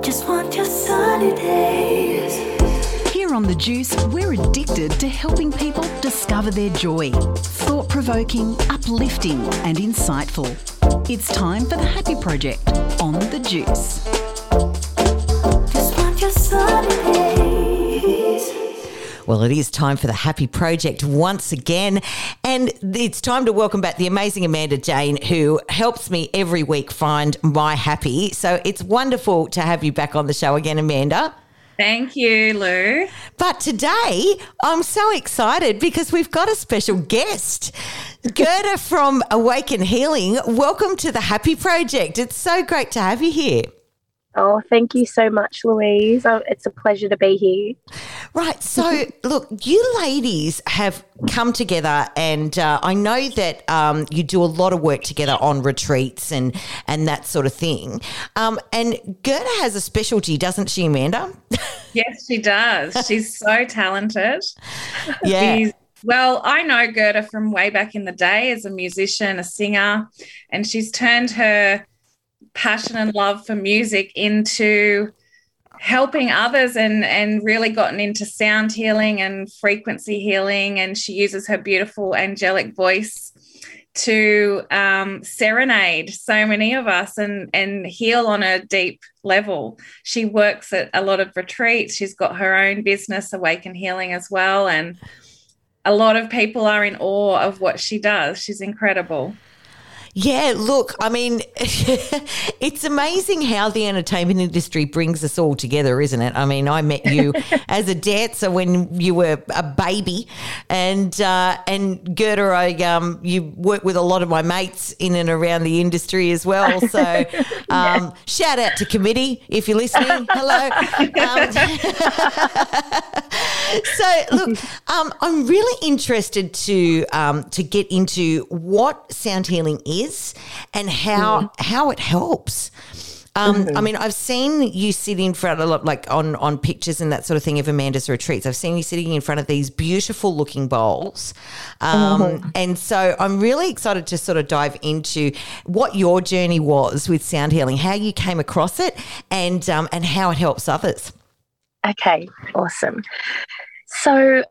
Just want your sunny days. Here on The Juice, we're addicted to helping people discover their joy. Thought-provoking, uplifting and insightful. It's time for The Happy Project on The Juice. Just want your sunny days. Well, it is time for The Happy Project once again, and it's time to welcome back the amazing Amanda Jane, who helps me every week find my happy. So it's wonderful to have you back on the show again, Amanda. Thank you, Lou. But today I'm so excited because we've got a special guest, Gerda from Awaken Healing. Welcome to The Happy Project. It's so great to have you here. Oh, thank you so much, Louise. It's a pleasure to be here. Right. So, look, you ladies have come together and I know that you do a lot of work together on retreats and that sort of thing. And Gerda has a specialty, doesn't she, Amanda? Yes, she does. She's so talented. Yeah. Well, I know Gerda from way back in the day as a musician, a singer, and she's turned her passion and love for music into helping others and really gotten into sound healing and frequency healing, and she uses her beautiful angelic voice to serenade so many of us and heal on a deep level. She works at a lot of retreats. She's got her own business, Awaken Healing, as well, and a lot of people are in awe of what she does. She's incredible. Yeah, look, I mean, it's amazing how the entertainment industry brings us all together, isn't it? I mean, I met you as a dancer when you were a baby, and Gerda, you work with a lot of my mates in and around the industry as well. So yeah. Shout out to committee if you're listening. Hello. So look, I'm really interested to get into what sound healing is. And how it helps. I mean, I've seen you sit in front of a lot, like on pictures and that sort of thing of Amanda's retreats. I've seen you sitting in front of these beautiful looking bowls. And so I'm really excited to sort of dive into what your journey was with sound healing, how you came across it, and how it helps others. Okay, awesome. So,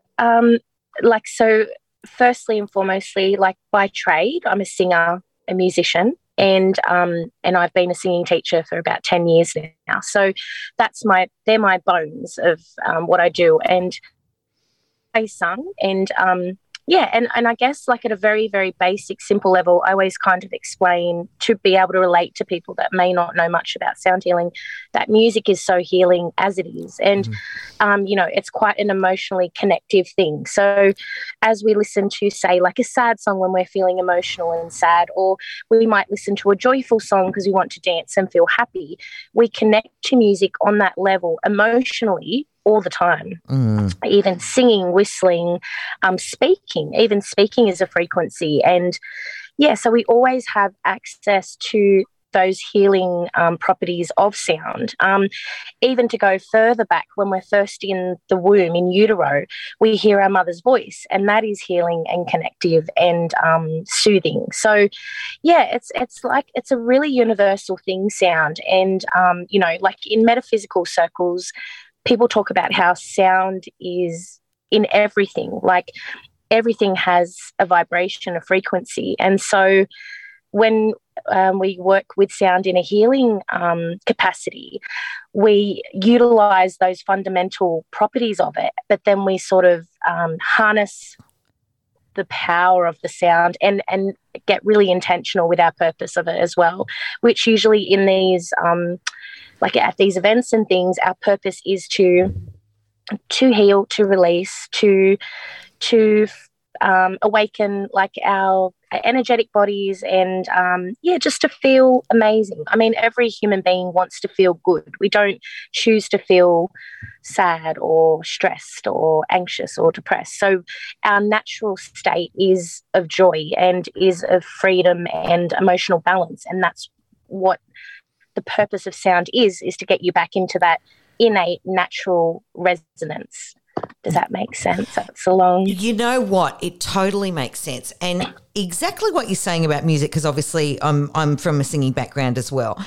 firstly and foremostly, by trade, I'm a singer, a musician, and I've been a singing teacher for about 10 years now. So they're my bones of what I do. And I sung and I guess at a very, very basic, simple level, I always kind of explain to be able to relate to people that may not know much about sound healing that music is so healing as it is. And, it's quite an emotionally connective thing. So as we listen to, say, a sad song when we're feeling emotional and sad, or we might listen to a joyful song because we want to dance and feel happy, we connect to music on that level emotionally all the time. Even singing, whistling, speaking. Even speaking is a frequency. And, so we always have access to those healing properties of sound. Even to go further back, when we're first in the womb, in utero, we hear our mother's voice, and that is healing and connective and soothing. So, it's a really universal thing, sound. And, in metaphysical circles, people talk about how sound is in everything. Everything has a vibration, a frequency. And so when we work with sound in a healing capacity, we utilise those fundamental properties of it, but then we sort of harness the power of the sound and get really intentional with our purpose of it as well, which usually in these at these events and things, our purpose is to heal, to release, to awaken like our energetic bodies and, just to feel amazing. I mean, every human being wants to feel good. We don't choose to feel sad or stressed or anxious or depressed. So our natural state is of joy and is of freedom and emotional balance. And that's what the purpose of sound is to get you back into that innate natural resonance. Does that make sense? That's a long... You know what? It totally makes sense. And exactly what you're saying about music, because obviously I'm from a singing background as well.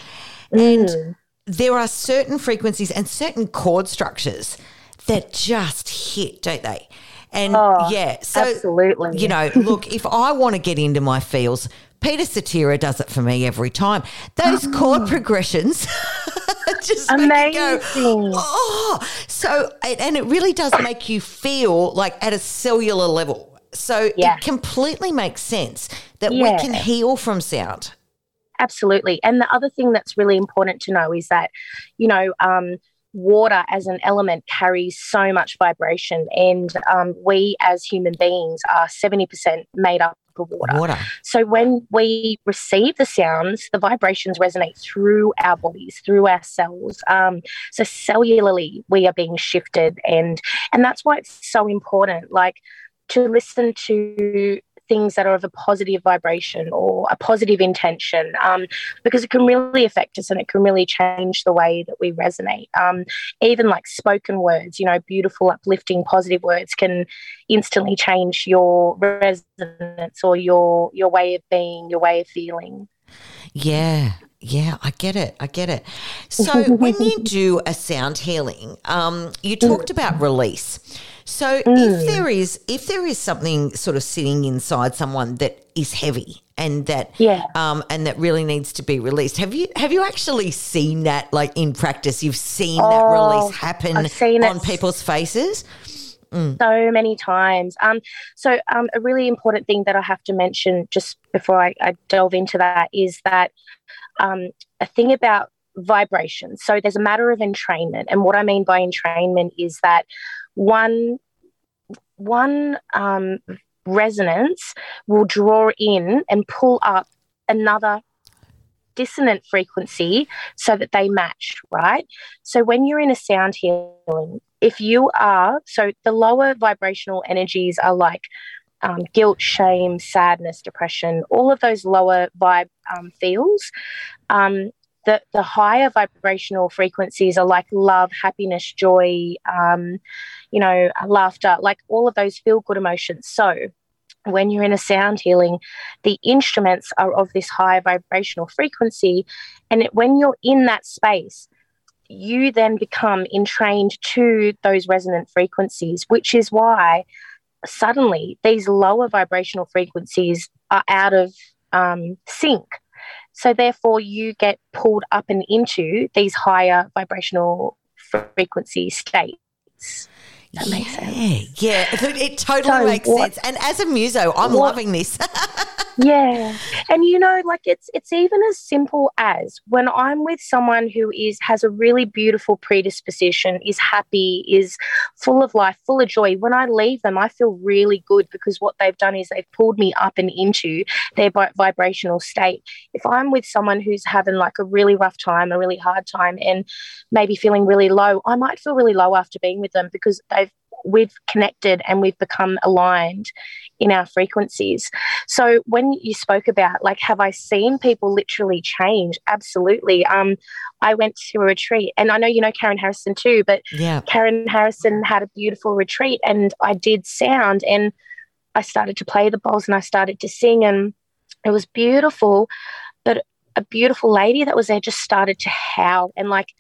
And there are certain frequencies and certain chord structures that just hit, don't they? And, absolutely. You know, look, if I want to get into my feels, Peter Cetera does it for me every time. Those chord progressions... Just amazing. Go, oh, so and it really does make you feel like at a cellular level. So it completely makes sense that we can heal from sound. Absolutely. And the other thing that's really important to know is that, you know, water as an element carries so much vibration, and we as human beings are 70% made up of water. So when we receive the sounds, the vibrations resonate through our bodies, through our cells. So cellularly we are being shifted, and that's why it's so important, like, to listen to things that are of a positive vibration or a positive intention, because it can really affect us and it can really change the way that we resonate. Even like spoken words, you know, beautiful, uplifting, positive words can instantly change your resonance or your way of being, your way of feeling. Yeah, I get it. So when you do a sound healing, you talked about release. So if there is something sort of sitting inside someone that is heavy and that and that really needs to be released, have you actually seen that, like, in practice? You've seen that release happen on people's faces? So many times. So a really important thing that I have to mention just before I delve into that is that a thing about vibration. So there's a matter of entrainment. And what I mean by entrainment is that one resonance will draw in and pull up another dissonant frequency so that they match, right? So when you're in a sound healing, if you are, so the lower vibrational energies are like guilt, shame, sadness, depression, all of those lower vibe feels. The higher vibrational frequencies are like love, happiness, joy, laughter, like all of those feel-good emotions. So when you're in a sound healing, the instruments are of this high vibrational frequency, and when you're in that space, you then become entrained to those resonant frequencies, which is why suddenly these lower vibrational frequencies are out of sync. So therefore you get pulled up and into these higher vibrational frequency states. That makes sense. Yeah, it totally makes sense. And as a muso, I'm loving this. Yeah. And, you know, like it's even as simple as when I'm with someone who has a really beautiful predisposition, is happy, is full of life, full of joy. When I leave them, I feel really good because what they've done is they've pulled me up and into their vibrational state. If I'm with someone who's having like a really rough time, a really hard time, and maybe feeling really low, I might feel really low after being with them because we've connected and we've become aligned in our frequencies. So when you spoke about, like, have I seen people literally change? Absolutely. I went to a retreat, and I know you know Karen Harrison too, but Karen Harrison had a beautiful retreat, and I did sound and I started to play the bowls and I started to sing, and it was beautiful. But a beautiful lady that was there just started to howl and like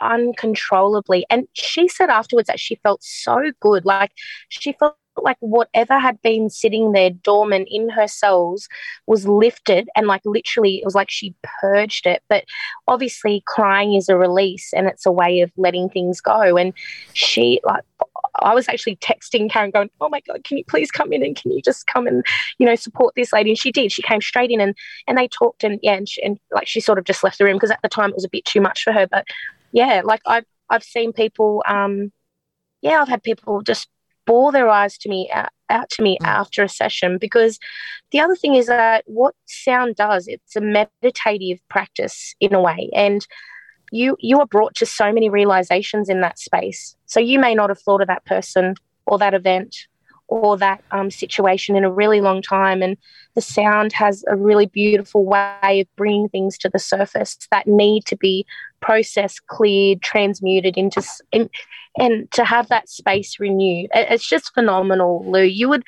uncontrollably, and she said afterwards that she felt so good, like she felt like whatever had been sitting there dormant in her cells was lifted, and like literally it was like she purged it. But obviously crying is a release and it's a way of letting things go, and she, like, I was actually texting Karen going, oh my God, can you please come in and can you just come and, you know, support this lady? And she did. She came straight in and they talked and like she sort of just left the room because at the time it was a bit too much for her. But yeah, like I've seen people, I've had people just bore their eyes to me out to me after a session, because the other thing is that what sound does, it's a meditative practice in a way, and you are brought to so many realizations in that space. So you may not have thought of that person or that event or that situation in a really long time, and the sound has a really beautiful way of bringing things to the surface that need to be processed, cleared, transmuted into, and to have that space renewed. It's just phenomenal, Lou. You would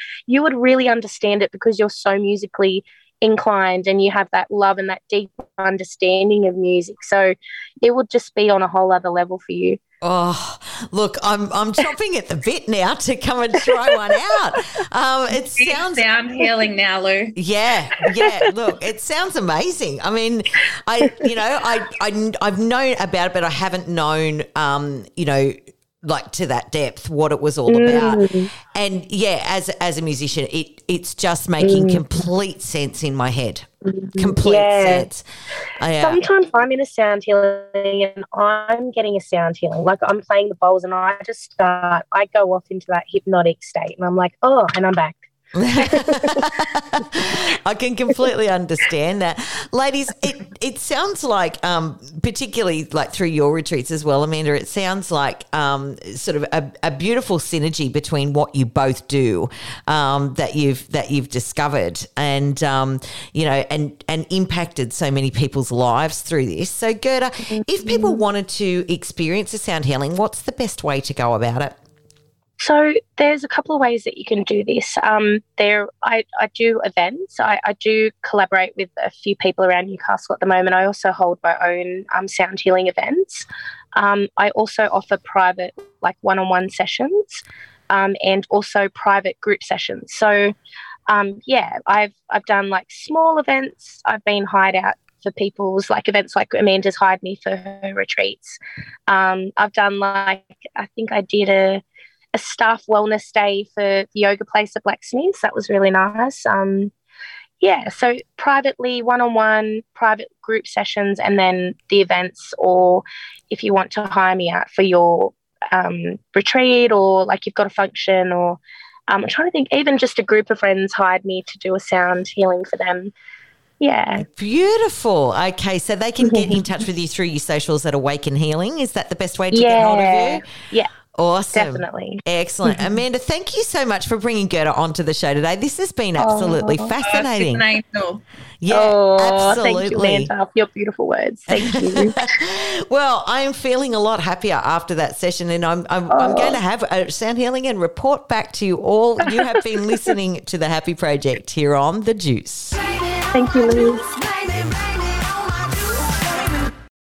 really understand it because you're so musically inclined and you have that love and that deep understanding of music. So it would just be on a whole other level for you. Oh, look, I'm chopping at the bit now to come and try one out. It sounds sound healing now, Lou. Yeah. Look, it sounds amazing. I mean, I've known about it, but I haven't known, like to that depth what it was all about. And yeah, as a musician, it's just making complete sense in my head. Complete sense. Sometimes I'm in a sound healing and I'm getting a sound healing. Like I'm playing the bowls and I just start, I go off into that hypnotic state and I'm like, oh, and I'm back. I can completely understand that. Ladies, it sounds like, particularly like through your retreats as well, Amanda, it sounds like sort of a beautiful synergy between what you both do that you've discovered and, and impacted so many people's lives through this. So, Gerda, if people wanted to experience a sound healing, what's the best way to go about it? So there's a couple of ways that you can do this. I do events. I do collaborate with a few people around Newcastle at the moment. I also hold my own sound healing events. I also offer private, like one-on-one sessions, and also private group sessions. So, I've done like small events. I've been hired out for people's like events, like Amanda's hired me for her retreats. I've done I did a staff wellness day for the yoga place at Blacksmiths. That was really nice. So privately, one-on-one, private group sessions, and then the events, or if you want to hire me out for your retreat or like you've got a function, or I'm trying to think, even just a group of friends hired me to do a sound healing for them. Yeah. Beautiful. Okay, so they can get in touch with you through your socials at Awaken Healing. Is that the best way to get hold of you? Yeah. Awesome. Definitely. Excellent. Amanda, thank you so much for bringing Gerda onto the show today. This has been absolutely fascinating. She's an angel. Yeah, absolutely. Thank you, Amanda, for your beautiful words. Thank you. Well, I am feeling a lot happier after that session, and I'm going to have a sound healing and report back to you all. You have been listening to The Happy Project here on The Juice. Thank you, Lou.